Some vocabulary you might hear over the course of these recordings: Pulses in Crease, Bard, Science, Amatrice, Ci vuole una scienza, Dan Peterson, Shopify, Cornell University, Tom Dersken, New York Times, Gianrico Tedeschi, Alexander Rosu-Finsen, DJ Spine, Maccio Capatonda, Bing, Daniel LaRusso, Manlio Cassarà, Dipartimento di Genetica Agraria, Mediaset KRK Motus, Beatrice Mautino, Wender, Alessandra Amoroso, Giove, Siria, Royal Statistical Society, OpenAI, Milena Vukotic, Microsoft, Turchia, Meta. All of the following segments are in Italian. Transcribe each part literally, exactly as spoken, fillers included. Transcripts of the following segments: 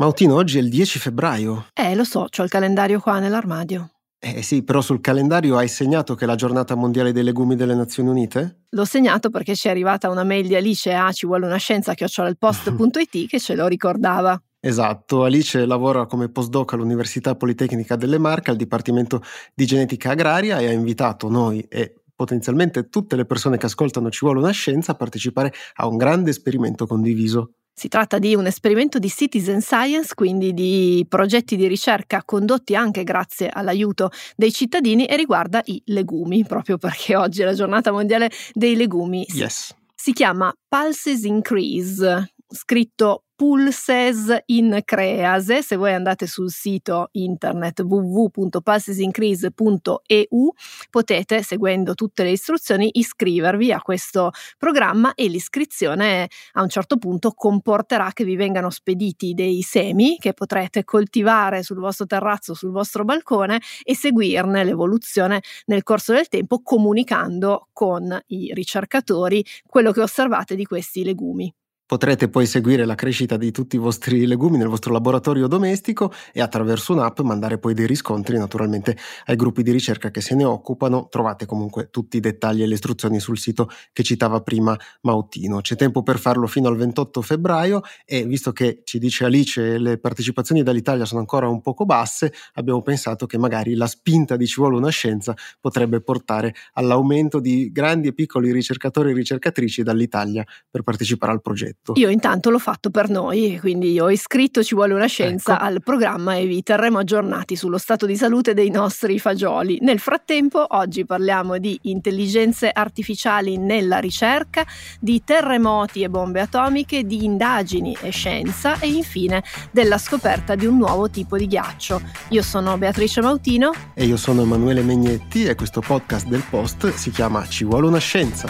Mautino, oggi è il dieci febbraio. Eh, lo so, c'ho il calendario qua nell'armadio. Eh sì, però sul calendario hai segnato che è la giornata mondiale dei legumi delle Nazioni Unite? L'ho segnato perché ci è arrivata una mail di Alice a Ci vuole una scienza chiocciola il post punto it che ce lo ricordava. Esatto, Alice lavora come postdoc all'Università Politecnica delle Marche al Dipartimento di Genetica Agraria e ha invitato noi e potenzialmente tutte le persone che ascoltano Ci vuole una scienza a partecipare a un grande esperimento condiviso. Si tratta di un esperimento di citizen science, quindi di progetti di ricerca condotti anche grazie all'aiuto dei cittadini e riguarda i legumi, proprio perché oggi è la giornata mondiale dei legumi. Yes. Si chiama Pulses in Crease, scritto Pulses in Crease. Se voi andate sul sito internet w w w punto pulses in crease punto e u potete, seguendo tutte le istruzioni, iscrivervi a questo programma e l'iscrizione a un certo punto comporterà che vi vengano spediti dei semi che potrete coltivare sul vostro terrazzo, sul vostro balcone e seguirne l'evoluzione nel corso del tempo, comunicando con i ricercatori quello che osservate di questi legumi. Potrete poi seguire la crescita di tutti i vostri legumi nel vostro laboratorio domestico e attraverso un'app mandare poi dei riscontri naturalmente ai gruppi di ricerca che se ne occupano. Trovate comunque tutti i dettagli e le istruzioni sul sito che citava prima Mautino. C'è tempo per farlo fino al ventotto febbraio e visto che ci dice Alice le partecipazioni dall'Italia sono ancora un poco basse, abbiamo pensato che magari la spinta di Ci vuole una scienza potrebbe portare all'aumento di grandi e piccoli ricercatori e ricercatrici dall'Italia per partecipare al progetto. Io intanto l'ho fatto per noi, quindi io ho iscritto Ci vuole una scienza, ecco, al programma e vi terremo aggiornati sullo stato di salute dei nostri fagioli. Nel frattempo oggi parliamo di intelligenze artificiali nella ricerca, di terremoti e bombe atomiche, di indagini e scienza e infine della scoperta di un nuovo tipo di ghiaccio. Io sono Beatrice Mautino e io sono Emanuele Menghetti e questo podcast del Post si chiama Ci vuole una scienza.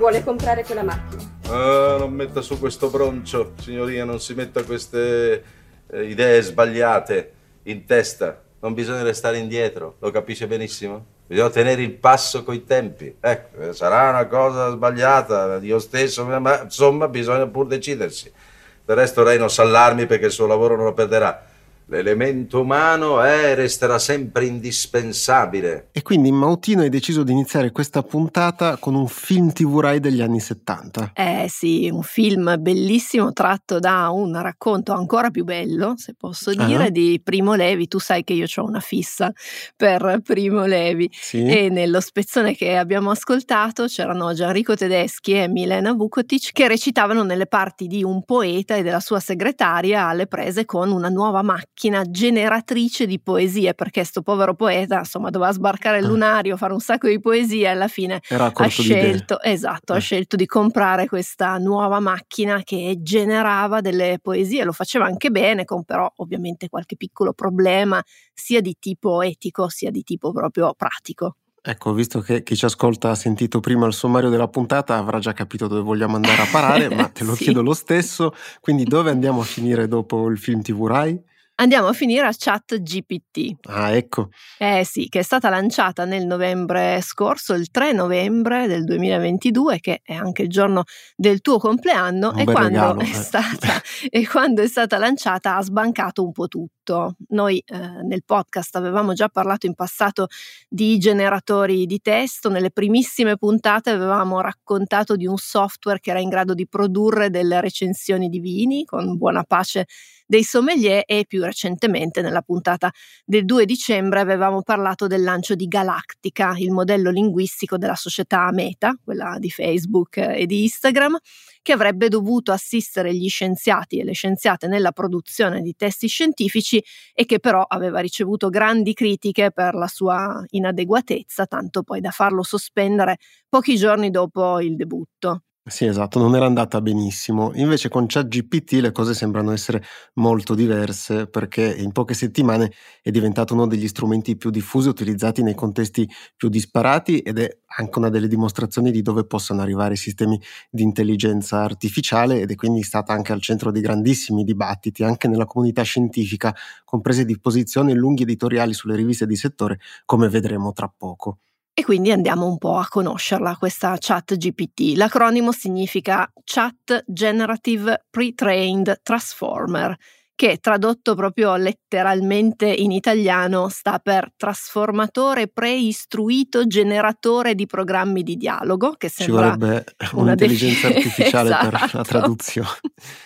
Vuole comprare quella macchina? Ah, non metta su questo broncio, signorina, non si metta queste eh, idee sbagliate in testa. Non bisogna restare indietro, lo capisce benissimo? Bisogna tenere il passo coi tempi. Ecco, sarà una cosa sbagliata, io stesso, ma insomma bisogna pur decidersi. Del resto lei non s'allarmi perché il suo lavoro non lo perderà. L'elemento umano è resterà sempre indispensabile. E quindi Mautino hai deciso di iniziare questa puntata con un film tivù Rai degli anni settanta. Eh sì, un film bellissimo tratto da un racconto ancora più bello, se posso dire, ah. di Primo Levi. Tu sai che io ho una fissa per Primo Levi. Sì. E nello spezzone che abbiamo ascoltato c'erano Gianrico Tedeschi e Milena Vukotic che recitavano nelle parti di un poeta e della sua segretaria alle prese con una nuova macchina. Generatrice di poesie, perché sto povero poeta insomma doveva sbarcare il lunario, fare un sacco di poesie e alla fine ha scelto, esatto, eh. ha scelto di comprare questa nuova macchina che generava delle poesie, lo faceva anche bene con però ovviamente qualche piccolo problema sia di tipo etico sia di tipo proprio pratico. Ecco, visto che chi ci ascolta ha sentito prima il sommario della puntata avrà già capito dove vogliamo andare a parare, ma te lo sì. chiedo lo stesso, quindi dove andiamo a finire dopo il film tivù Rai? Andiamo a finire a ChatGPT. Ah, ecco. Eh sì, che è stata lanciata nel novembre scorso, il tre novembre del duemilaventidue, che è anche il giorno del tuo compleanno. Un e, quando regalo, è eh. stata, e quando è stata lanciata ha sbancato un po' tutto. Noi eh, nel podcast avevamo già parlato in passato di generatori di testo, nelle primissime puntate avevamo raccontato di un software che era in grado di produrre delle recensioni di vini con buona pace dei sommelier e più recentemente nella puntata del due dicembre avevamo parlato del lancio di Galactica, il modello linguistico della società Meta, quella di Facebook e di Instagram, che avrebbe dovuto assistere gli scienziati e le scienziate nella produzione di testi scientifici e che però aveva ricevuto grandi critiche per la sua inadeguatezza, tanto poi da farlo sospendere pochi giorni dopo il debutto. Sì, esatto, non era andata benissimo. Invece con ChatGPT le cose sembrano essere molto diverse, perché in poche settimane è diventato uno degli strumenti più diffusi, utilizzati nei contesti più disparati, ed è anche una delle dimostrazioni di dove possono arrivare i sistemi di intelligenza artificiale, ed è quindi stata anche al centro di grandissimi dibattiti anche nella comunità scientifica, con prese di posizione e lunghi editoriali sulle riviste di settore, come vedremo tra poco. E quindi andiamo un po' a conoscerla, questa ChatGPT. L'acronimo significa Chat Generative Pre-Trained Transformer, che tradotto proprio letteralmente in italiano sta per trasformatore preistruito generatore di programmi di dialogo, che sembra... Ci vorrebbe un'intelligenza def- artificiale esatto. per la traduzione.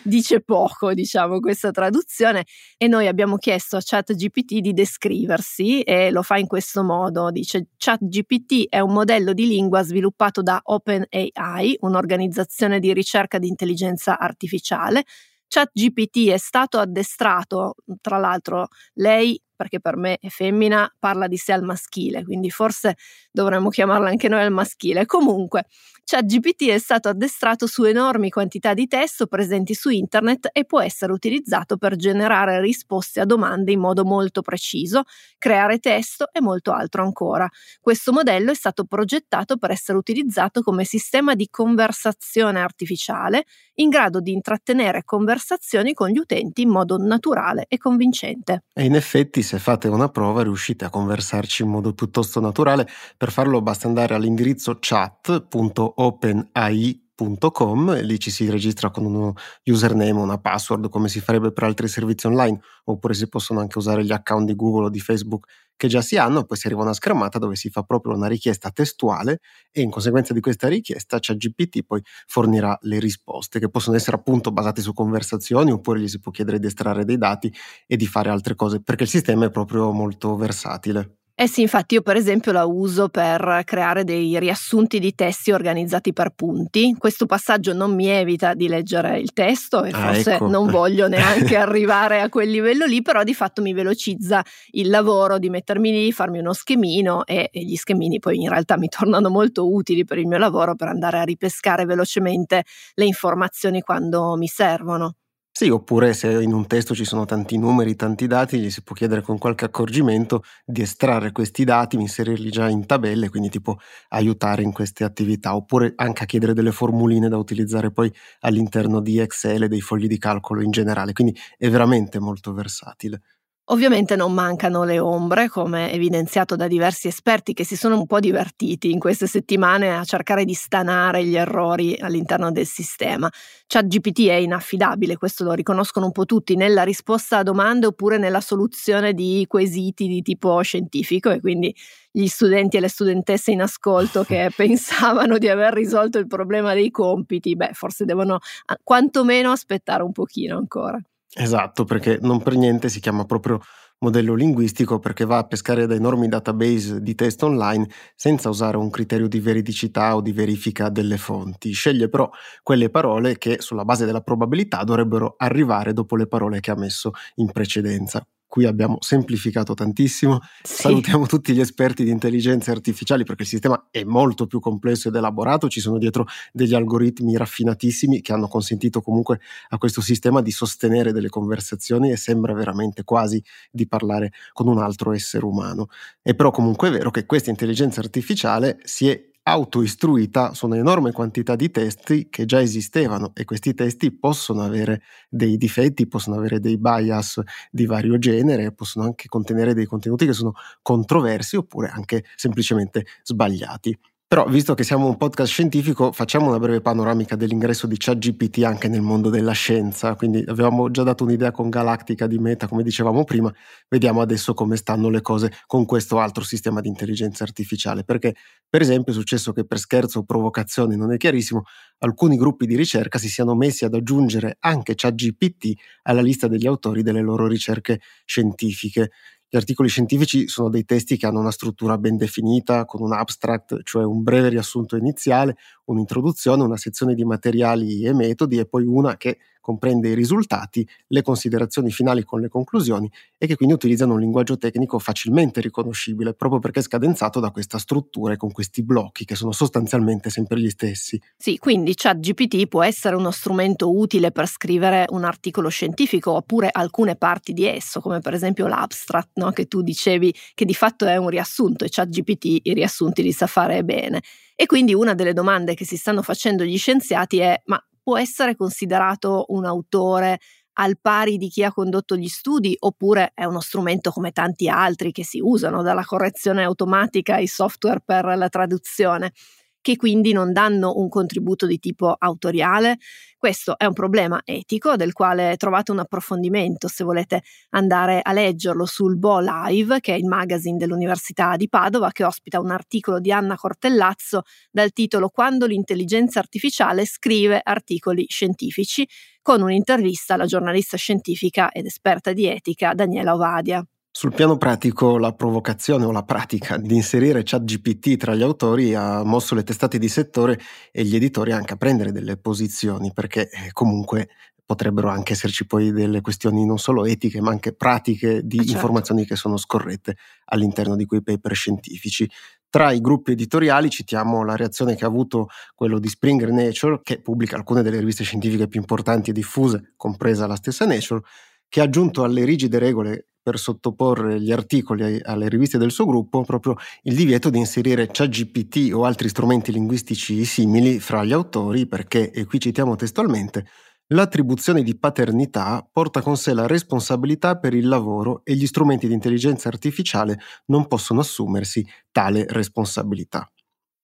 Dice poco, diciamo, questa traduzione, e noi abbiamo chiesto a ChatGPT di descriversi e lo fa in questo modo. Dice: ChatGPT è un modello di lingua sviluppato da OpenAI, un'organizzazione di ricerca di intelligenza artificiale. ChatGPT è stato addestrato, tra l'altro lei, perché per me è femmina, parla di sé al maschile, quindi forse dovremmo chiamarla anche noi al maschile. Comunque, ChatGPT è stato addestrato su enormi quantità di testo presenti su internet e può essere utilizzato per generare risposte a domande in modo molto preciso, creare testo e molto altro ancora. Questo modello è stato progettato per essere utilizzato come sistema di conversazione artificiale, in grado di intrattenere conversazioni con gli utenti in modo naturale e convincente. E in effetti, se fate una prova, riuscite a conversarci in modo piuttosto naturale. Per farlo basta andare all'indirizzo chat punto openai punto com e lì ci si registra con uno username, una password, come si farebbe per altri servizi online, oppure si possono anche usare gli account di Google o di Facebook che già si hanno. Poi si arriva a una schermata dove si fa proprio una richiesta testuale e in conseguenza di questa richiesta ChatGPT poi fornirà le risposte, che possono essere appunto basate su conversazioni, oppure gli si può chiedere di estrarre dei dati e di fare altre cose, perché il sistema è proprio molto versatile. Eh sì, infatti io per esempio la uso per creare dei riassunti di testi organizzati per punti. Questo passaggio non mi evita di leggere il testo e ah, forse ecco. non voglio neanche arrivare a quel livello lì, però di fatto mi velocizza il lavoro di mettermi lì, farmi uno schemino, e, e gli schemini poi in realtà mi tornano molto utili per il mio lavoro, per andare a ripescare velocemente le informazioni quando mi servono. Sì, oppure se in un testo ci sono tanti numeri, tanti dati, gli si può chiedere con qualche accorgimento di estrarre questi dati, inserirli già in tabelle, quindi ti può aiutare in queste attività, oppure anche a chiedere delle formuline da utilizzare poi all'interno di Excel e dei fogli di calcolo in generale, quindi è veramente molto versatile. Ovviamente non mancano le ombre, come evidenziato da diversi esperti che si sono un po' divertiti in queste settimane a cercare di stanare gli errori all'interno del sistema. ChatGPT è inaffidabile, questo lo riconoscono un po' tutti, nella risposta a domande oppure nella soluzione di quesiti di tipo scientifico, e quindi gli studenti e le studentesse in ascolto che pensavano di aver risolto il problema dei compiti, beh, forse devono quantomeno aspettare un pochino ancora. Esatto, perché non per niente si chiama proprio modello linguistico, perché va a pescare da enormi database di testo online senza usare un criterio di veridicità o di verifica delle fonti. Sceglie però quelle parole che sulla base della probabilità dovrebbero arrivare dopo le parole che ha messo in precedenza. Qui abbiamo semplificato tantissimo, sì. Salutiamo tutti gli esperti di intelligenze artificiali, perché il sistema è molto più complesso ed elaborato, ci sono dietro degli algoritmi raffinatissimi che hanno consentito comunque a questo sistema di sostenere delle conversazioni e sembra veramente quasi di parlare con un altro essere umano. È però comunque vero che questa intelligenza artificiale si è autoistruita su un'enorme quantità di testi che già esistevano, e questi testi possono avere dei difetti, possono avere dei bias di vario genere, possono anche contenere dei contenuti che sono controversi oppure anche semplicemente sbagliati. Però, visto che siamo un podcast scientifico, facciamo una breve panoramica dell'ingresso di ChatGPT anche nel mondo della scienza. Quindi avevamo già dato un'idea con Galactica di Meta, come dicevamo prima, vediamo adesso come stanno le cose con questo altro sistema di intelligenza artificiale, perché per esempio è successo che per scherzo o provocazione, non è chiarissimo, alcuni gruppi di ricerca si siano messi ad aggiungere anche ChatGPT alla lista degli autori delle loro ricerche scientifiche. Gli articoli scientifici sono dei testi che hanno una struttura ben definita, con un abstract, cioè un breve riassunto iniziale, un'introduzione, una sezione di materiali e metodi e poi una che comprende i risultati, le considerazioni finali con le conclusioni e che quindi utilizzano un linguaggio tecnico facilmente riconoscibile proprio perché è scadenzato da questa struttura e con questi blocchi che sono sostanzialmente sempre gli stessi. Sì, quindi ChatGPT può essere uno strumento utile per scrivere un articolo scientifico oppure alcune parti di esso, come per esempio l'abstract, no? Che tu dicevi che di fatto è un riassunto e ChatGPT i riassunti li sa fare bene. E quindi una delle domande che si stanno facendo gli scienziati è: ma può essere considerato un autore al pari di chi ha condotto gli studi, oppure è uno strumento come tanti altri che si usano, dalla correzione automatica ai software per la traduzione, che quindi non danno un contributo di tipo autoriale? Questo è un problema etico del quale trovate un approfondimento se volete andare a leggerlo sul Bo Live, che è il magazine dell'Università di Padova, che ospita un articolo di Anna Cortellazzo dal titolo "Quando l'intelligenza artificiale scrive articoli scientifici", con un'intervista alla giornalista scientifica ed esperta di etica Daniela Ovadia. Sul piano pratico, la provocazione o la pratica di inserire ChatGPT tra gli autori ha mosso le testate di settore e gli editori anche a prendere delle posizioni, perché comunque potrebbero anche esserci poi delle questioni non solo etiche ma anche pratiche di certo. informazioni che sono scorrette all'interno di quei paper scientifici. Tra i gruppi editoriali citiamo la reazione che ha avuto quello di Springer Nature, che pubblica alcune delle riviste scientifiche più importanti e diffuse, compresa la stessa Nature, che ha aggiunto alle rigide regole per sottoporre gli articoli alle riviste del suo gruppo proprio il divieto di inserire ChatGPT o altri strumenti linguistici simili fra gli autori, perché, e qui citiamo testualmente, l'attribuzione di paternità porta con sé la responsabilità per il lavoro e gli strumenti di intelligenza artificiale non possono assumersi tale responsabilità.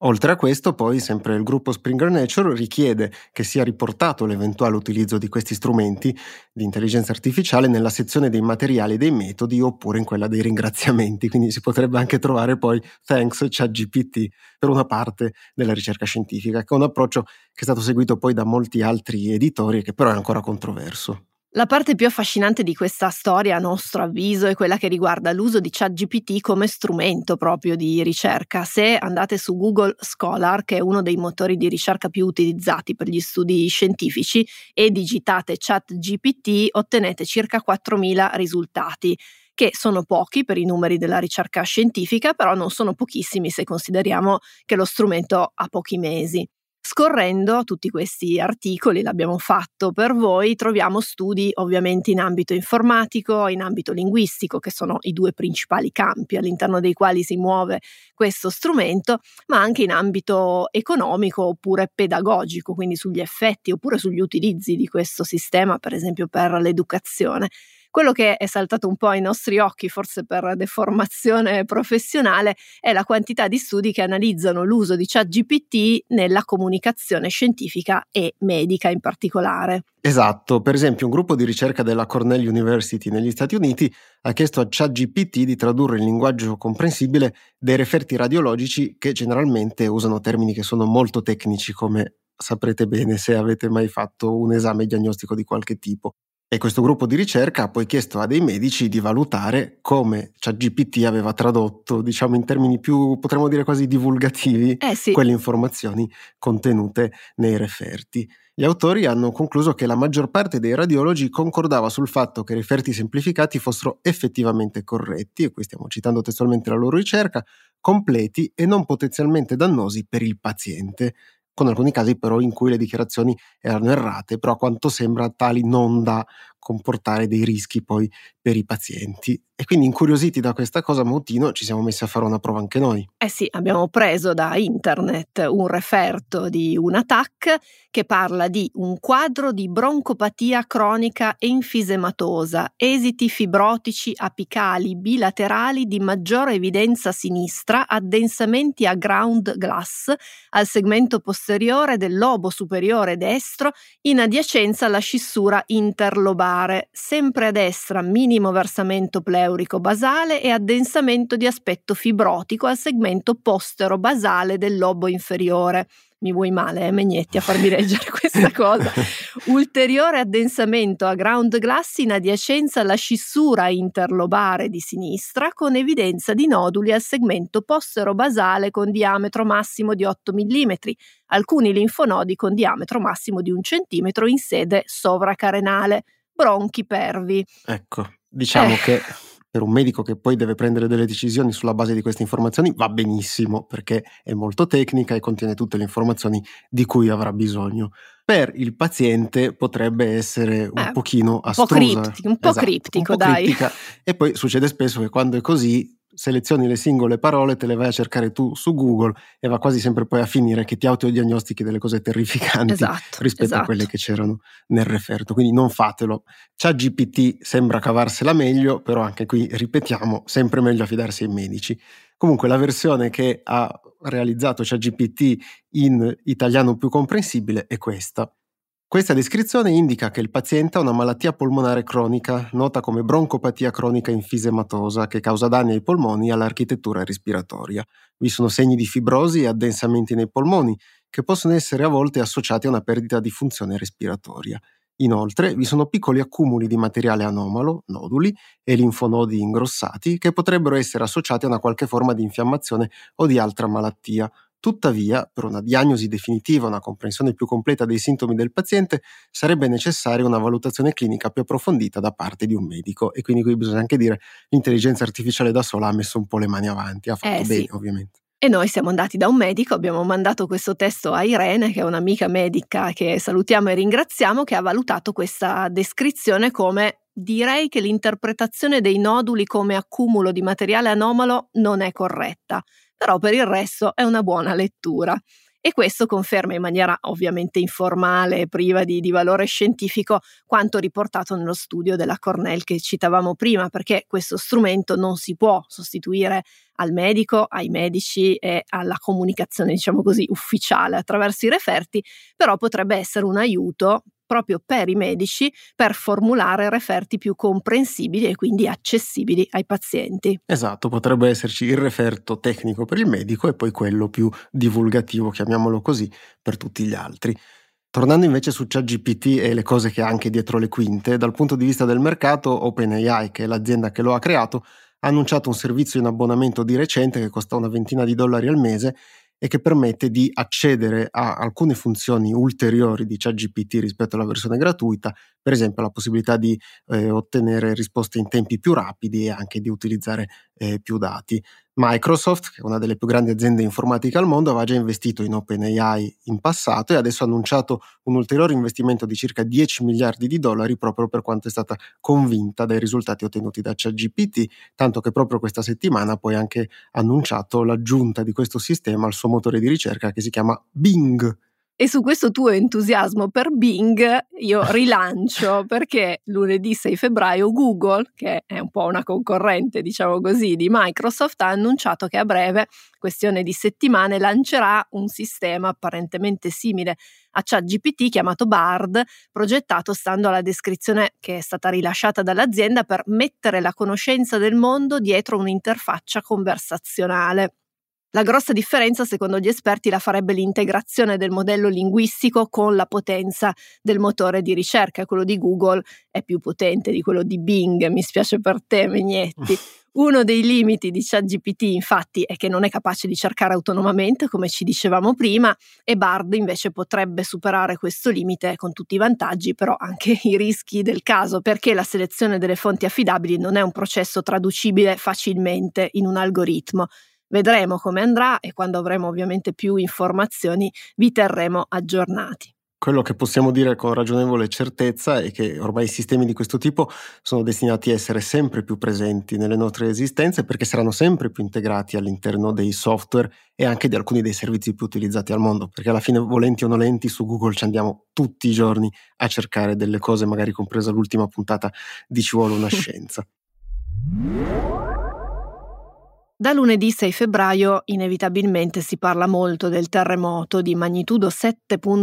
Oltre a questo, poi, sempre il gruppo Springer Nature richiede che sia riportato l'eventuale utilizzo di questi strumenti di intelligenza artificiale nella sezione dei materiali e dei metodi oppure in quella dei ringraziamenti, quindi si potrebbe anche trovare poi Thanks ChatGPT per una parte della ricerca scientifica, che è un approccio che è stato seguito poi da molti altri editori e che però è ancora controverso. La parte più affascinante di questa storia, a nostro avviso, è quella che riguarda l'uso di ChatGPT come strumento proprio di ricerca. Se andate su Google Scholar, che è uno dei motori di ricerca più utilizzati per gli studi scientifici, e digitate ChatGPT, ottenete circa quattromila risultati, che sono pochi per i numeri della ricerca scientifica, però non sono pochissimi se consideriamo che lo strumento ha pochi mesi. Scorrendo tutti questi articoli, l'abbiamo fatto per voi, troviamo studi ovviamente in ambito informatico e in ambito linguistico, che sono i due principali campi all'interno dei quali si muove questo strumento, ma anche in ambito economico oppure pedagogico, quindi sugli effetti oppure sugli utilizzi di questo sistema, per esempio per l'educazione. Quello che è saltato un po' ai nostri occhi, forse per deformazione professionale, è la quantità di studi che analizzano l'uso di ChatGPT nella comunicazione scientifica e medica in particolare. Esatto, per esempio un gruppo di ricerca della Cornell University negli Stati Uniti ha chiesto a ChatGPT di tradurre in linguaggio comprensibile dei referti radiologici che generalmente usano termini che sono molto tecnici, come saprete bene se avete mai fatto un esame diagnostico di qualche tipo. E questo gruppo di ricerca ha poi chiesto a dei medici di valutare come ChatGPT aveva tradotto, diciamo in termini più, potremmo dire quasi divulgativi, eh sì. quelle informazioni contenute nei referti. Gli autori hanno concluso che la maggior parte dei radiologi concordava sul fatto che i referti semplificati fossero effettivamente corretti, e qui stiamo citando testualmente la loro ricerca, completi e non potenzialmente dannosi per il paziente, con alcuni casi però in cui le dichiarazioni erano errate, però a quanto sembra tali non da comportare dei rischi poi per i pazienti. E quindi, incuriositi da questa cosa, Mautino, ci siamo messi a fare una prova anche noi. Eh sì, abbiamo preso da internet un referto di una T A C che parla di un quadro di broncopatia cronica enfisematosa, esiti fibrotici apicali bilaterali di maggiore evidenza a sinistra, addensamenti a ground glass al segmento posteriore del lobo superiore destro in adiacenza alla scissura interlobare, sempre a destra minimo versamento pleurico basale e addensamento di aspetto fibrotico al segmento postero basale del lobo inferiore. mi vuoi male eh, Menghetti a farmi reggere questa cosa. Ulteriore addensamento a ground glass in adiacenza alla scissura interlobare di sinistra con evidenza di noduli al segmento postero basale con diametro massimo di otto millimetri, alcuni linfonodi con diametro massimo di un centimetro in sede sovracarenale, bronchi pervi. Ecco, diciamo eh. che per un medico che poi deve prendere delle decisioni sulla base di queste informazioni va benissimo, perché è molto tecnica e contiene tutte le informazioni di cui avrà bisogno. Per il paziente potrebbe essere un eh, pochino astrusa, un po' criptico, un po' esatto, criptico un po' dai. Criptica. E poi succede spesso che quando è così selezioni le singole parole, te le vai a cercare tu su Google e va quasi sempre poi a finire che ti autodiagnostichi delle cose terrificanti esatto, rispetto esatto. a quelle che c'erano nel referto. Quindi non fatelo. ChatGPT sembra cavarsela meglio, però anche qui ripetiamo, sempre meglio affidarsi ai medici. Comunque la versione che ha realizzato ChatGPT in italiano più comprensibile è questa. Questa descrizione indica che il paziente ha una malattia polmonare cronica, nota come broncopatia cronica infisematosa, che causa danni ai polmoni e all'architettura respiratoria. Vi sono segni di fibrosi e addensamenti nei polmoni, che possono essere a volte associati a una perdita di funzione respiratoria. Inoltre, vi sono piccoli accumuli di materiale anomalo, noduli e linfonodi ingrossati, che potrebbero essere associati a una qualche forma di infiammazione o di altra malattia. Tuttavia, per una diagnosi definitiva, una comprensione più completa dei sintomi del paziente, sarebbe necessaria una valutazione clinica più approfondita da parte di un medico. E quindi qui bisogna anche dire, l'intelligenza artificiale da sola ha messo un po' le mani avanti, ha fatto eh, bene sì. ovviamente. E noi siamo andati da un medico, abbiamo mandato questo testo a Irene, che è un'amica medica che salutiamo e ringraziamo, che ha valutato questa descrizione come: direi che l'interpretazione dei noduli come accumulo di materiale anomalo non è corretta, però per il resto è una buona lettura. E questo conferma in maniera ovviamente informale, priva di, di valore scientifico, quanto riportato nello studio della Cornell che citavamo prima, perché questo strumento non si può sostituire al medico, ai medici e alla comunicazione, diciamo così, ufficiale attraverso i referti, però potrebbe essere un aiuto proprio per i medici per formulare referti più comprensibili e quindi accessibili ai pazienti. Esatto, potrebbe esserci il referto tecnico per il medico e poi quello più divulgativo, chiamiamolo così, per tutti gli altri. Tornando invece su ChatGPT e le cose che ha anche dietro le quinte, dal punto di vista del mercato, OpenAI, che è l'azienda che lo ha creato, ha annunciato un servizio in abbonamento di recente che costa una ventina di dollari al mese e che permette di accedere a alcune funzioni ulteriori di ChatGPT rispetto alla versione gratuita, per esempio la possibilità di eh, ottenere risposte in tempi più rapidi e anche di utilizzare eh, più dati. Microsoft, che è una delle più grandi aziende informatiche al mondo, aveva già investito in OpenAI in passato e adesso ha annunciato un ulteriore investimento di circa dieci miliardi di dollari proprio per quanto è stata convinta dai risultati ottenuti da ChatGPT, tanto che proprio questa settimana poi ha anche annunciato l'aggiunta di questo sistema al suo motore di ricerca che si chiama Bing. E su questo tuo entusiasmo per Bing io rilancio perché lunedì sei febbraio Google, che è un po' una concorrente, diciamo così, di Microsoft, ha annunciato che a breve, questione di settimane, lancerà un sistema apparentemente simile a ChatGPT chiamato Bard, progettato stando alla descrizione che è stata rilasciata dall'azienda per mettere la conoscenza del mondo dietro un'interfaccia conversazionale. La grossa differenza, secondo gli esperti, la farebbe l'integrazione del modello linguistico con la potenza del motore di ricerca. Quello di Google è più potente di quello di Bing, mi spiace per te Menghetti. Uno dei limiti di ChatGPT, infatti, è che non è capace di cercare autonomamente, come ci dicevamo prima, e Bard invece potrebbe superare questo limite con tutti i vantaggi, però anche i rischi del caso, perché la selezione delle fonti affidabili non è un processo traducibile facilmente in un algoritmo. Vedremo come andrà e quando avremo ovviamente più informazioni vi terremo aggiornati. Quello che possiamo dire con ragionevole certezza è che ormai i sistemi di questo tipo sono destinati a essere sempre più presenti nelle nostre esistenze perché saranno sempre più integrati all'interno dei software e anche di alcuni dei servizi più utilizzati al mondo, perché alla fine, volenti o nolenti, su Google ci andiamo tutti i giorni a cercare delle cose, magari compresa l'ultima puntata di Ci vuole una scienza. Da lunedì sei febbraio inevitabilmente si parla molto del terremoto di magnitudo sette virgola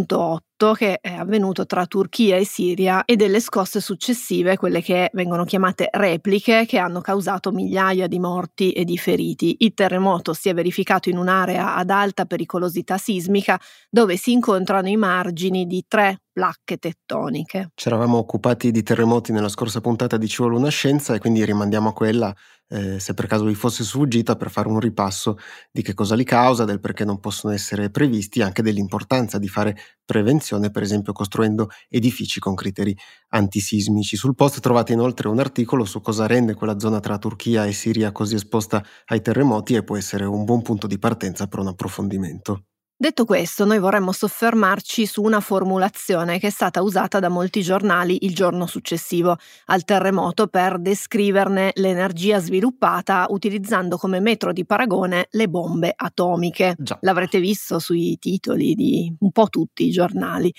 otto che è avvenuto tra Turchia e Siria e delle scosse successive, quelle che vengono chiamate repliche, che hanno causato migliaia di morti e di feriti. Il terremoto si è verificato in un'area ad alta pericolosità sismica dove si incontrano i margini di tre placche tettoniche. Ci eravamo occupati di terremoti nella scorsa puntata di Ci vuole una scienza e quindi rimandiamo a quella eh, se per caso vi fosse sfuggita, per fare un ripasso di che cosa li causa, del perché non possono essere previsti, anche dell'importanza di fare prevenzione, per esempio costruendo edifici con criteri antisismici. Sul Post trovate inoltre un articolo su cosa rende quella zona tra Turchia e Siria così esposta ai terremoti e può essere un buon punto di partenza per un approfondimento. Detto questo, noi vorremmo soffermarci su una formulazione che è stata usata da molti giornali il giorno successivo al terremoto per descriverne l'energia sviluppata utilizzando come metro di paragone le bombe atomiche. Già. L'avrete visto sui titoli di un po' tutti i giornali.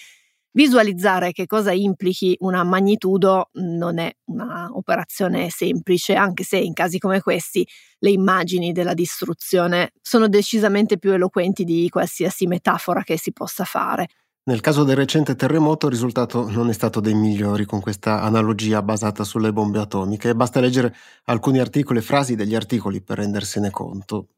Visualizzare che cosa implichi una magnitudo non è una operazione semplice, anche se in casi come questi le immagini della distruzione sono decisamente più eloquenti di qualsiasi metafora che si possa fare. Nel caso del recente terremoto il risultato non è stato dei migliori con questa analogia basata sulle bombe atomiche. Basta leggere alcuni articoli e frasi degli articoli per rendersene conto.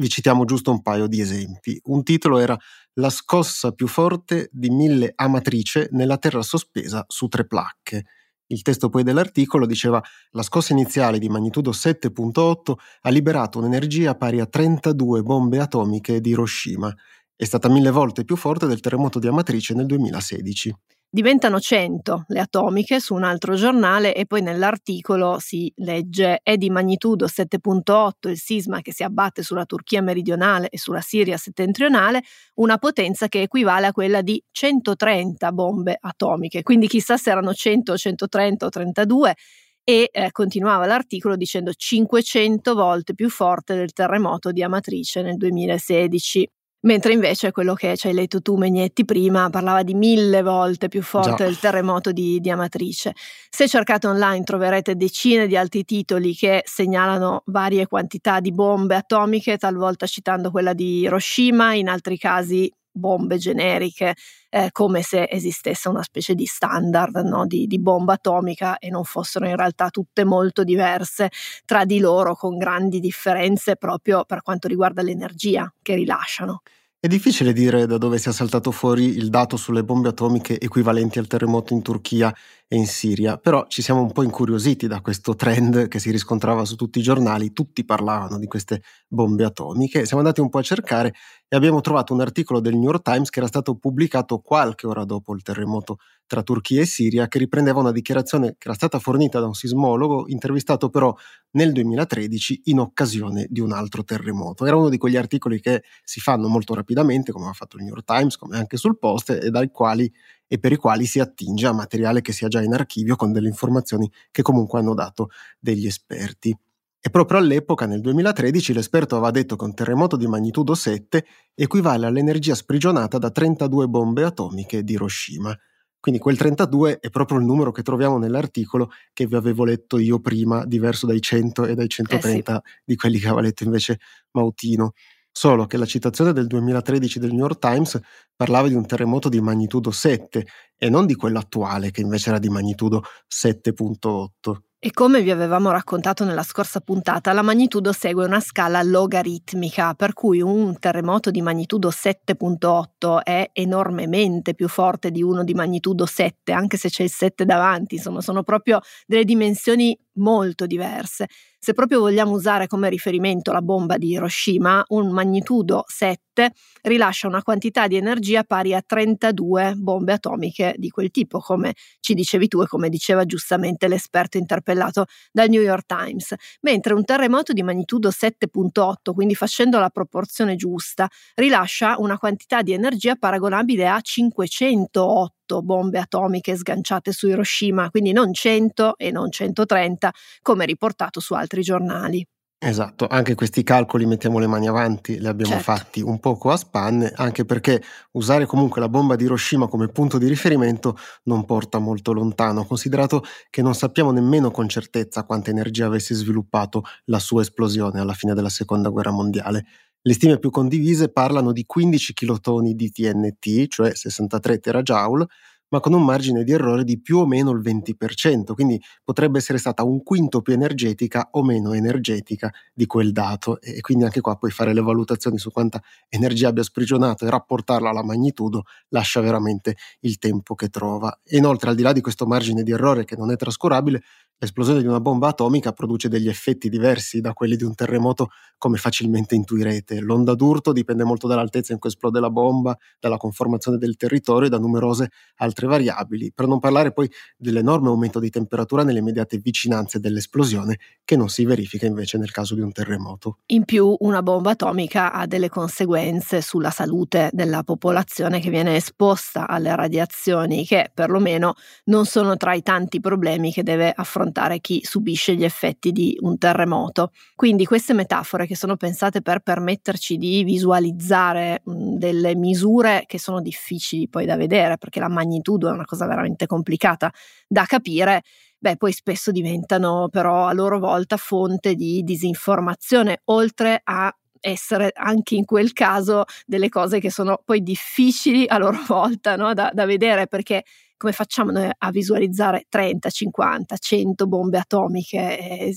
Vi citiamo giusto un paio di esempi. Un titolo era «La scossa più forte di mille amatrice nella terra sospesa su tre placche». Il testo poi dell'articolo diceva «La scossa iniziale di magnitudo sette virgola otto ha liberato un'energia pari a trentadue bombe atomiche di Hiroshima. È stata mille volte più forte del terremoto di Amatrice nel duemilasedici». Diventano cento le atomiche su un altro giornale e poi nell'articolo si legge è di magnitudo sette virgola otto il sisma che si abbatte sulla Turchia meridionale e sulla Siria settentrionale, una potenza che equivale a quella di centotrenta bombe atomiche, quindi chissà se erano cento, centotrenta o trentadue. E eh, continuava l'articolo dicendo cinquecento volte più forte del terremoto di Amatrice nel duemilasedici. Mentre invece quello che ci hai letto tu, Menghetti, prima parlava di mille volte più forte Già. Del terremoto di, di Amatrice. Se cercate online troverete decine di altri titoli che segnalano varie quantità di bombe atomiche, talvolta citando quella di Hiroshima, in altri casi bombe generiche, eh, come se esistesse una specie di standard, no? di, di bomba atomica e non fossero in realtà tutte molto diverse tra di loro, con grandi differenze proprio per quanto riguarda l'energia che rilasciano. È difficile dire da dove sia saltato fuori il dato sulle bombe atomiche equivalenti al terremoto in Turchia e in Siria, però ci siamo un po' incuriositi da questo trend che si riscontrava su tutti i giornali, tutti parlavano di queste bombe atomiche, siamo andati un po' a cercare e abbiamo trovato un articolo del New York Times che era stato pubblicato qualche ora dopo il terremoto tra Turchia e Siria, che riprendeva una dichiarazione che era stata fornita da un sismologo intervistato però nel duemilatredici in occasione di un altro terremoto. Era uno di quegli articoli che si fanno molto rapidamente, come ha fatto il New York Times, come anche sul Post, e dai quali e per i quali si attinge a materiale che sia già in archivio con delle informazioni che comunque hanno dato degli esperti. E proprio all'epoca, nel duemilatredici, l'esperto aveva detto che un terremoto di magnitudo sette equivale all'energia sprigionata da trentadue bombe atomiche di Hiroshima. Quindi quel trentadue è proprio il numero che troviamo nell'articolo che vi avevo letto io prima, diverso dai cento e dai centotrenta eh sì. di quelli che aveva letto invece Mautino. Solo che la citazione del duemilatredici del New York Times parlava di un terremoto di magnitudo sette e non di quello attuale che invece era di magnitudo sette virgola otto. E come vi avevamo raccontato nella scorsa puntata, la magnitudo segue una scala logaritmica, per cui un terremoto di magnitudo sette virgola otto è enormemente più forte di uno di magnitudo sette, anche se c'è il sette davanti, insomma sono proprio delle dimensioni molto diverse. Se proprio vogliamo usare come riferimento la bomba di Hiroshima, un magnitudo sette rilascia una quantità di energia pari a trentadue bombe atomiche di quel tipo, come ci dicevi tu e come diceva giustamente l'esperto interpellato dal New York Times. Mentre un terremoto di magnitudo sette virgola otto, quindi facendo la proporzione giusta, rilascia una quantità di energia paragonabile a cinquecentootto bombe atomiche sganciate su Hiroshima, quindi non cento e non centotrenta come riportato su altri giornali. Esatto, anche questi calcoli, mettiamo le mani avanti, li abbiamo certo. fatti un poco a spanne, anche perché usare comunque la bomba di Hiroshima come punto di riferimento non porta molto lontano, considerato che non sappiamo nemmeno con certezza quanta energia avesse sviluppato la sua esplosione alla fine della Seconda Guerra Mondiale. Le stime più condivise parlano di quindici chilotoni di T N T, cioè sessantatré terajoule, ma con un margine di errore di più o meno il venti per cento, quindi potrebbe essere stata un quinto più energetica o meno energetica di quel dato, e quindi anche qua puoi fare le valutazioni su quanta energia abbia sprigionato e rapportarla alla magnitudo lascia veramente il tempo che trova. E inoltre, al di là di questo margine di errore che non è trascurabile, l'esplosione di una bomba atomica produce degli effetti diversi da quelli di un terremoto, come facilmente intuirete. L'onda d'urto dipende molto dall'altezza in cui esplode la bomba, dalla conformazione del territorio e da numerose altre variabili, per non parlare poi dell'enorme aumento di temperatura nelle immediate vicinanze dell'esplosione, che non si verifica invece nel caso di un terremoto. In più, una bomba atomica ha delle conseguenze sulla salute della popolazione che viene esposta alle radiazioni, che perlomeno non sono tra i tanti problemi che deve affrontare chi subisce gli effetti di un terremoto. Quindi queste metafore, che sono pensate per permetterci di visualizzare delle misure che sono difficili poi da vedere, perché la magnitudo è una cosa veramente complicata da capire, beh, poi spesso diventano però a loro volta fonte di disinformazione, oltre a essere anche in quel caso delle cose che sono poi difficili a loro volta, no? da, da vedere, perché come facciamo noi a visualizzare trenta, cinquanta, cento bombe atomiche?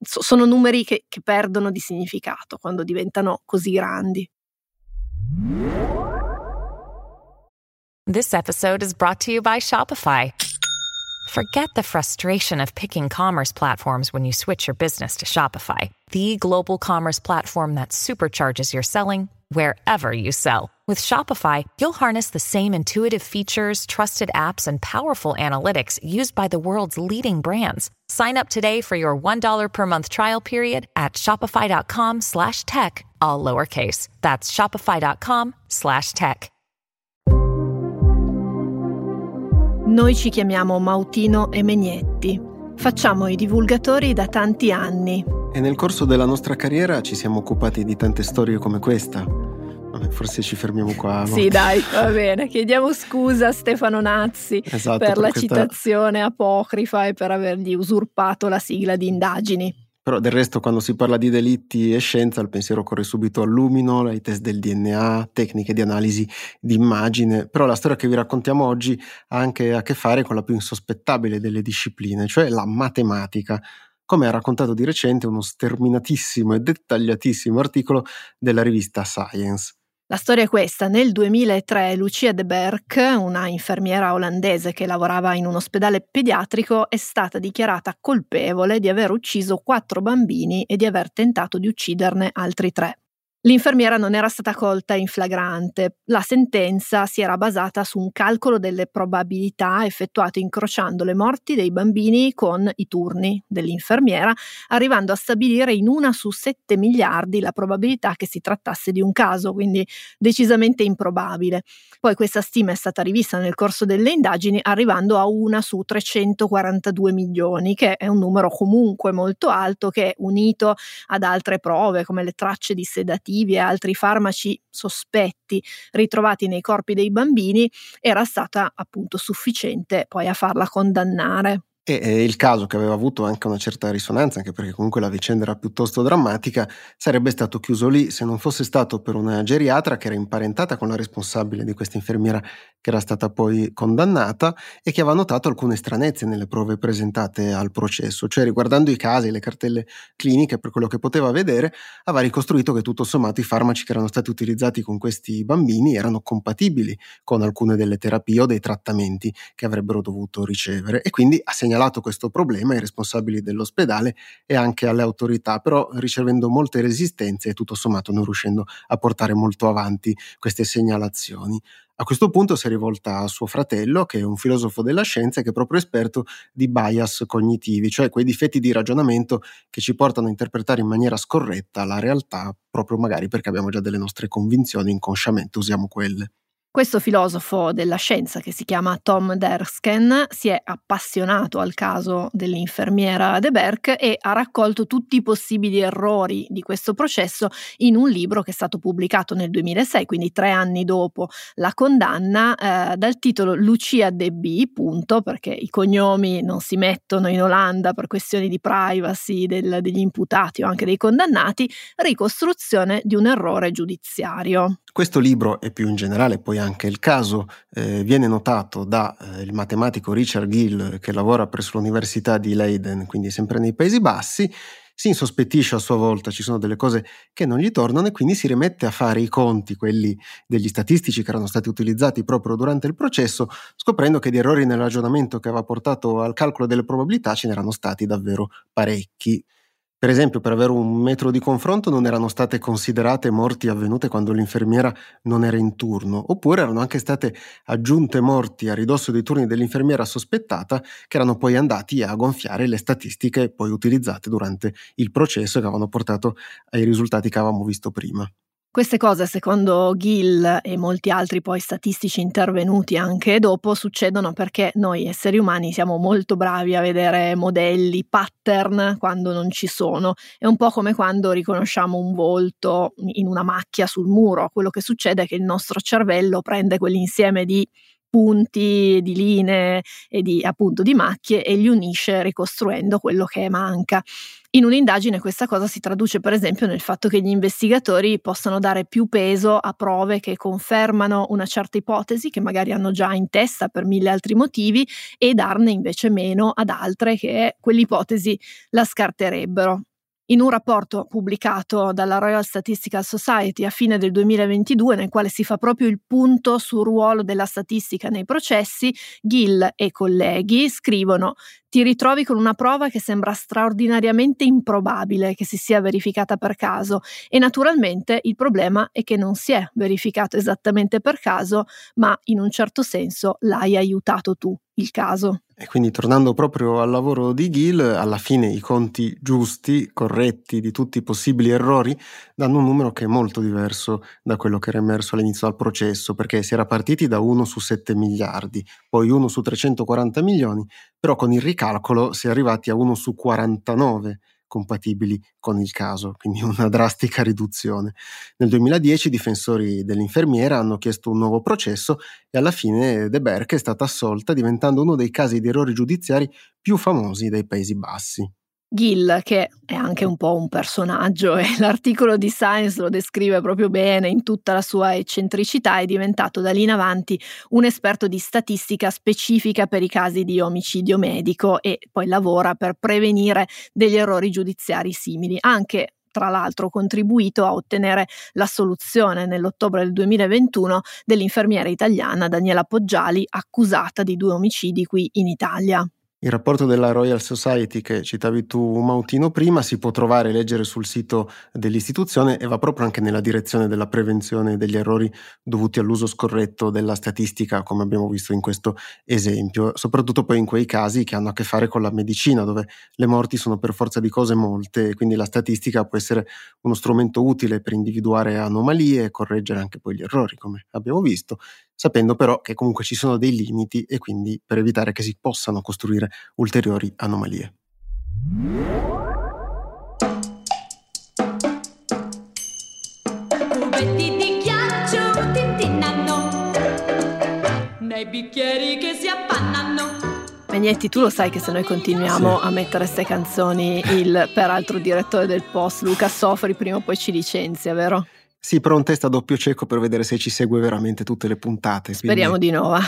Sono numeri che, che perdono di significato quando diventano così grandi. This episode is brought to you by Shopify. Forget the frustration of picking commerce platforms when you switch your business to Shopify, the global commerce platform that supercharges your selling wherever you sell. With Shopify, you'll harness the same intuitive features, trusted apps, and powerful analytics used by the world's leading brands. Sign up today for your one dollar per month trial period at shopify.com slash tech, all lowercase. That's shopify.com slash tech. Noi ci chiamiamo Mautino e Menghetti. Facciamo i divulgatori da tanti anni. E nel corso della nostra carriera ci siamo occupati di tante storie come questa. Vabbè, forse ci fermiamo qua. No? Sì, dai, va bene. Chiediamo scusa a Stefano Nazzi esatto, per, per la questa... citazione apocrifa e per avergli usurpato la sigla di indagini. Però del resto, quando si parla di delitti e scienza, il pensiero corre subito all'umino, ai test del D N A, tecniche di analisi di immagine. Però la storia che vi raccontiamo oggi ha anche a che fare con la più insospettabile delle discipline, cioè la matematica, come ha raccontato di recente uno sterminatissimo e dettagliatissimo articolo della rivista Science. La storia è questa. Nel duemilatré Lucia de Berck, una infermiera olandese che lavorava in un ospedale pediatrico, è stata dichiarata colpevole di aver ucciso quattro bambini e di aver tentato di ucciderne altri tre. L'infermiera non era stata colta in flagrante. La sentenza si era basata su un calcolo delle probabilità effettuato incrociando le morti dei bambini con i turni dell'infermiera, arrivando a stabilire in una su sette miliardi la probabilità che si trattasse di un caso, quindi decisamente improbabile. Poi questa stima è stata rivista nel corso delle indagini, arrivando a una su trecentoquarantadue milioni, che è un numero comunque molto alto, che unito ad altre prove come le tracce di sedativi e altri farmaci sospetti ritrovati nei corpi dei bambini, era stata appunto sufficiente poi a farla condannare. E il caso, che aveva avuto anche una certa risonanza, anche perché comunque la vicenda era piuttosto drammatica, sarebbe stato chiuso lì se non fosse stato per una geriatra che era imparentata con la responsabile di questa infermiera che era stata poi condannata e che aveva notato alcune stranezze nelle prove presentate al processo, cioè riguardando i casi, le cartelle cliniche, per quello che poteva vedere, aveva ricostruito che tutto sommato i farmaci che erano stati utilizzati con questi bambini erano compatibili con alcune delle terapie o dei trattamenti che avrebbero dovuto ricevere, e quindi ha segnalato questo problema ai responsabili dell'ospedale e anche alle autorità, però ricevendo molte resistenze e tutto sommato non riuscendo a portare molto avanti queste segnalazioni. A questo punto si è rivolta a suo fratello, che è un filosofo della scienza e che è proprio esperto di bias cognitivi, cioè quei difetti di ragionamento che ci portano a interpretare in maniera scorretta la realtà, proprio magari perché abbiamo già delle nostre convinzioni inconsciamente, usiamo quelle. Questo filosofo della scienza, che si chiama Tom Dersken, si è appassionato al caso dell'infermiera de Berck e ha raccolto tutti i possibili errori di questo processo in un libro che è stato pubblicato nel duemilasei, quindi tre anni dopo la condanna, eh, dal titolo Lucia de B, punto, perché i cognomi non si mettono in Olanda per questioni di privacy del, degli imputati o anche dei condannati, ricostruzione di un errore giudiziario. Questo libro, e più in generale poi anche il caso, eh, viene notato dal eh, matematico Richard Gill, che lavora presso l'Università di Leiden, quindi sempre nei Paesi Bassi. Si insospettisce a sua volta, ci sono delle cose che non gli tornano e quindi si rimette a fare i conti, quelli degli statistici che erano stati utilizzati proprio durante il processo, scoprendo che di errori nel ragionamento che aveva portato al calcolo delle probabilità ce n'erano stati davvero parecchi. Per esempio, per avere un metro di confronto non erano state considerate morti avvenute quando l'infermiera non era in turno, oppure erano anche state aggiunte morti a ridosso dei turni dell'infermiera sospettata, che erano poi andati a gonfiare le statistiche poi utilizzate durante il processo e che avevano portato ai risultati che avevamo visto prima. Queste cose, secondo Gill e molti altri poi statistici intervenuti anche dopo, succedono perché noi esseri umani siamo molto bravi a vedere modelli, pattern quando non ci sono. È un po' come quando riconosciamo un volto in una macchia sul muro. Quello che succede è che il nostro cervello prende quell'insieme di punti, di linee e di appunto di macchie e li unisce ricostruendo quello che manca. In un'indagine questa cosa si traduce per esempio nel fatto che gli investigatori possano dare più peso a prove che confermano una certa ipotesi che magari hanno già in testa per mille altri motivi e darne invece meno ad altre che quell'ipotesi la scarterebbero. In un rapporto pubblicato dalla Royal Statistical Society a fine del duemilaventidue, nel quale si fa proprio il punto sul ruolo della statistica nei processi, Gill e colleghi scrivono: ti ritrovi con una prova che sembra straordinariamente improbabile che si sia verificata per caso e naturalmente il problema è che non si è verificato esattamente per caso, ma in un certo senso l'hai aiutato tu, il caso. E quindi, tornando proprio al lavoro di Gill, alla fine i conti giusti, corretti di tutti i possibili errori danno un numero che è molto diverso da quello che era emerso all'inizio del processo, perché si era partiti da uno su sette miliardi, poi uno su trecentoquaranta milioni, però con il ricalcolo si è arrivati a uno su quarantanove compatibili con il caso, quindi una drastica riduzione. Nel duemiladieci i difensori dell'infermiera hanno chiesto un nuovo processo e alla fine de Berck è stata assolta, diventando uno dei casi di errori giudiziari più famosi dei Paesi Bassi. Gill, che è anche un po' un personaggio e l'articolo di Science lo descrive proprio bene in tutta la sua eccentricità, è diventato da lì in avanti un esperto di statistica specifica per i casi di omicidio medico e poi lavora per prevenire degli errori giudiziari simili. Anche, tra l'altro, contribuito a ottenere l'assoluzione nell'ottobre del duemilaventuno dell'infermiera italiana Daniela Poggiali, accusata di due omicidi qui in Italia. Il rapporto della Royal Society che citavi tu, Mautino, prima si può trovare e leggere sul sito dell'istituzione e va proprio anche nella direzione della prevenzione degli errori dovuti all'uso scorretto della statistica, come abbiamo visto in questo esempio, soprattutto poi in quei casi che hanno a che fare con la medicina, dove le morti sono per forza di cose molte e quindi la statistica può essere uno strumento utile per individuare anomalie e correggere anche poi gli errori, come abbiamo visto, sapendo però che comunque ci sono dei limiti e quindi per evitare che si possano costruire ulteriori anomalie. Cubetti di ghiaccio tintinnano, nei bicchieri che si appannano. Menghetti, tu lo sai che se noi continuiamo sì. a mettere queste canzoni, il peraltro direttore del Post, Luca Sofri, prima o poi ci licenzia, vero? Sì, però un test a doppio cieco per vedere se ci segue veramente tutte le puntate. Speriamo quindi... di no.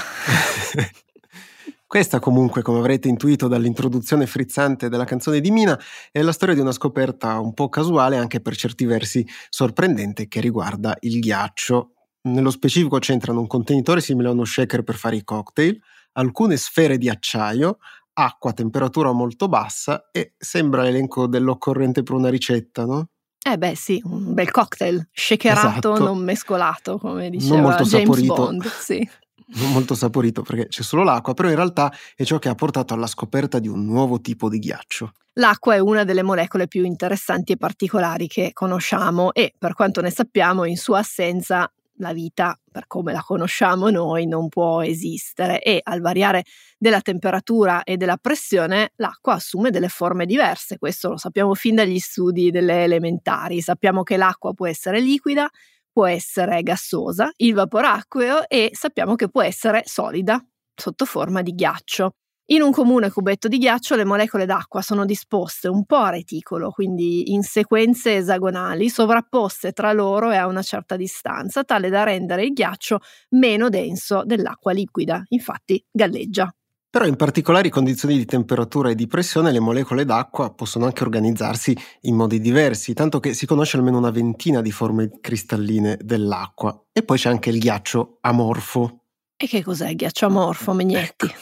Questa comunque, come avrete intuito dall'introduzione frizzante della canzone di Mina, è la storia di una scoperta un po' casuale, anche per certi versi sorprendente, che riguarda il ghiaccio. Nello specifico c'entrano un contenitore simile a uno shaker per fare i cocktail, alcune sfere di acciaio, acqua a temperatura molto bassa e sembra l'elenco dell'occorrente per una ricetta, no? Eh beh sì, un bel cocktail, shakerato, esatto. Non mescolato, come diceva James saporito. Bond. Sì. Non molto saporito perché c'è solo l'acqua, però in realtà è ciò che ha portato alla scoperta di un nuovo tipo di ghiaccio. L'acqua è una delle molecole più interessanti e particolari che conosciamo e, per quanto ne sappiamo, in sua assenza la vita, per come la conosciamo noi, non può esistere, e al variare della temperatura e della pressione l'acqua assume delle forme diverse. Questo lo sappiamo fin dagli studi delle elementari. Sappiamo che l'acqua può essere liquida, può essere gassosa, il vaporacqueo, e sappiamo che può essere solida sotto forma di ghiaccio. In un comune cubetto di ghiaccio le molecole d'acqua sono disposte un po' a reticolo, quindi in sequenze esagonali, sovrapposte tra loro e a una certa distanza, tale da rendere il ghiaccio meno denso dell'acqua liquida, infatti galleggia. Però in particolari condizioni di temperatura e di pressione le molecole d'acqua possono anche organizzarsi in modi diversi, tanto che si conosce almeno una ventina di forme cristalline dell'acqua. E poi c'è anche il ghiaccio amorfo. E che cos'è il ghiaccio amorfo, Menghetti? Ecco.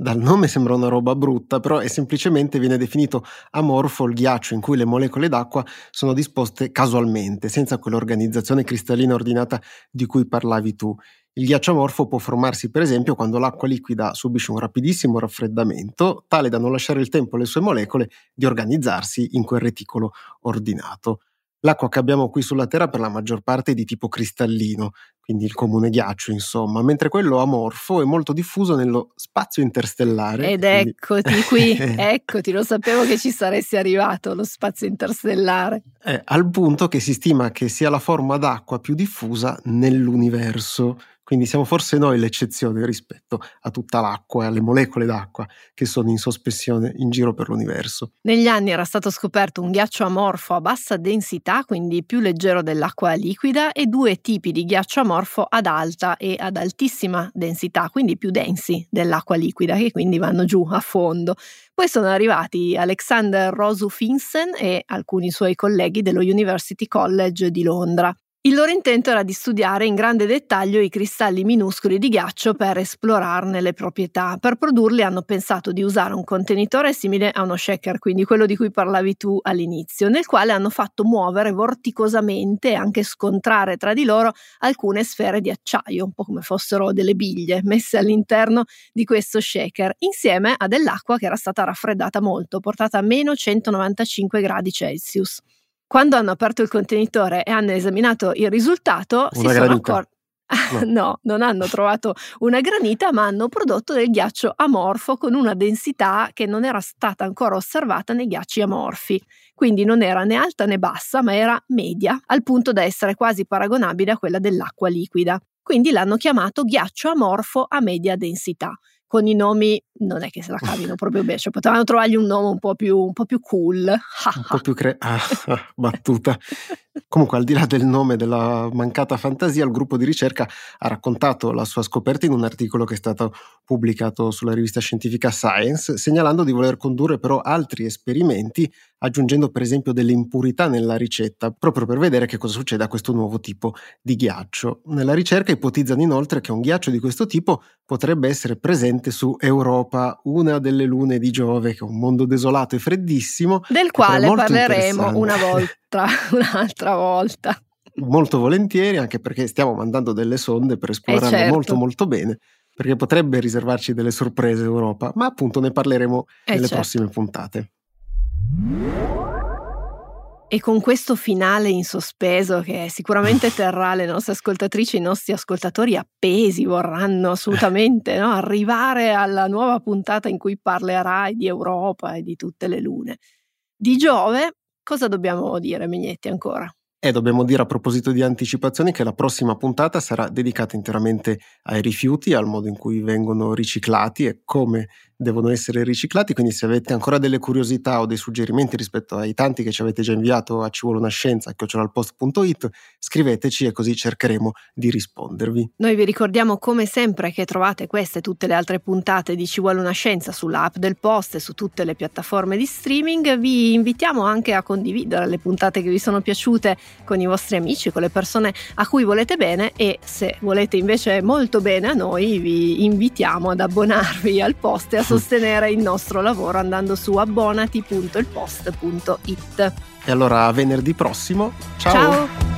Dal nome sembra una roba brutta, però è semplicemente viene definito amorfo il ghiaccio in cui le molecole d'acqua sono disposte casualmente, senza quell'organizzazione cristallina ordinata di cui parlavi tu. Il ghiaccio amorfo può formarsi, per esempio, quando l'acqua liquida subisce un rapidissimo raffreddamento, tale da non lasciare il tempo alle sue molecole di organizzarsi in quel reticolo ordinato. L'acqua che abbiamo qui sulla Terra per la maggior parte è di tipo cristallino, quindi il comune ghiaccio, insomma, mentre quello amorfo è molto diffuso nello spazio interstellare. Ed quindi... eccoti qui, eccoti, lo sapevo che ci saresti arrivato, lo spazio interstellare. È al punto che si stima che sia la forma d'acqua più diffusa nell'universo, quindi siamo forse noi l'eccezione rispetto a tutta l'acqua e alle molecole d'acqua che sono in sospensione in giro per l'universo. Negli anni era stato scoperto un ghiaccio amorfo a bassa densità, quindi più leggero dell'acqua liquida, e due tipi di ghiaccio amorfo ad alta e ad altissima densità, quindi più densi dell'acqua liquida, che quindi vanno giù a fondo. Poi sono arrivati Alexander Rosu-Finsen e alcuni suoi colleghi dello University College di Londra. Il loro intento era di studiare in grande dettaglio i cristalli minuscoli di ghiaccio per esplorarne le proprietà. Per produrli hanno pensato di usare un contenitore simile a uno shaker, quindi quello di cui parlavi tu all'inizio, nel quale hanno fatto muovere vorticosamente e anche scontrare tra di loro alcune sfere di acciaio, un po' come fossero delle biglie messe all'interno di questo shaker, insieme a dell'acqua che era stata raffreddata molto, portata a meno centonovantacinque gradi Celsius. Quando hanno aperto il contenitore e hanno esaminato il risultato, una si granita. sono accorti. No. no, non hanno trovato una granita, ma hanno prodotto del ghiaccio amorfo con una densità che non era stata ancora osservata nei ghiacci amorfi. Quindi non era né alta né bassa, ma era media, al punto da essere quasi paragonabile a quella dell'acqua liquida. Quindi l'hanno chiamato ghiaccio amorfo a media densità. Con i nomi non è che se la cavino proprio bene, cioè potevano trovargli un nome un po' più, un po' più cool. un po' più cre- ah, battuta. Comunque, al di là del nome e della mancata fantasia, il gruppo di ricerca ha raccontato la sua scoperta in un articolo che è stato pubblicato sulla rivista scientifica Science, segnalando di voler condurre però altri esperimenti, aggiungendo per esempio delle impurità nella ricetta, proprio per vedere che cosa succede a questo nuovo tipo di ghiaccio. Nella ricerca ipotizzano inoltre che un ghiaccio di questo tipo potrebbe essere presente su Europa, una delle lune di Giove, che è un mondo desolato e freddissimo, del quale parleremo una volta, un'altra volta. Molto volentieri, anche perché stiamo mandando delle sonde per esplorarlo, certo. molto molto bene, perché potrebbe riservarci delle sorprese Europa, ma appunto ne parleremo è nelle certo. prossime puntate. E con questo finale in sospeso, che sicuramente terrà le nostre ascoltatrici e i nostri ascoltatori appesi, vorranno assolutamente no, arrivare alla nuova puntata in cui parlerai di Europa e di tutte le lune. Di Giove, cosa dobbiamo dire, Menghetti, ancora? E dobbiamo dire a proposito di anticipazioni che la prossima puntata sarà dedicata interamente ai rifiuti, al modo in cui vengono riciclati e come devono essere riciclati, quindi se avete ancora delle curiosità o dei suggerimenti rispetto ai tanti che ci avete già inviato a ci vuole una scienza chiocciola il post punto it, scriveteci e così cercheremo di rispondervi. Noi vi ricordiamo come sempre che trovate queste e tutte le altre puntate di Ci vuole una scienza sulla app del Post e su tutte le piattaforme di streaming. Vi invitiamo anche a condividere le puntate che vi sono piaciute con i vostri amici, con le persone a cui volete bene, e se volete invece molto bene a noi vi invitiamo ad abbonarvi al Post e a sostenere il nostro lavoro andando su abbonati punto il post punto it. E allora a venerdì prossimo, ciao! Ciao.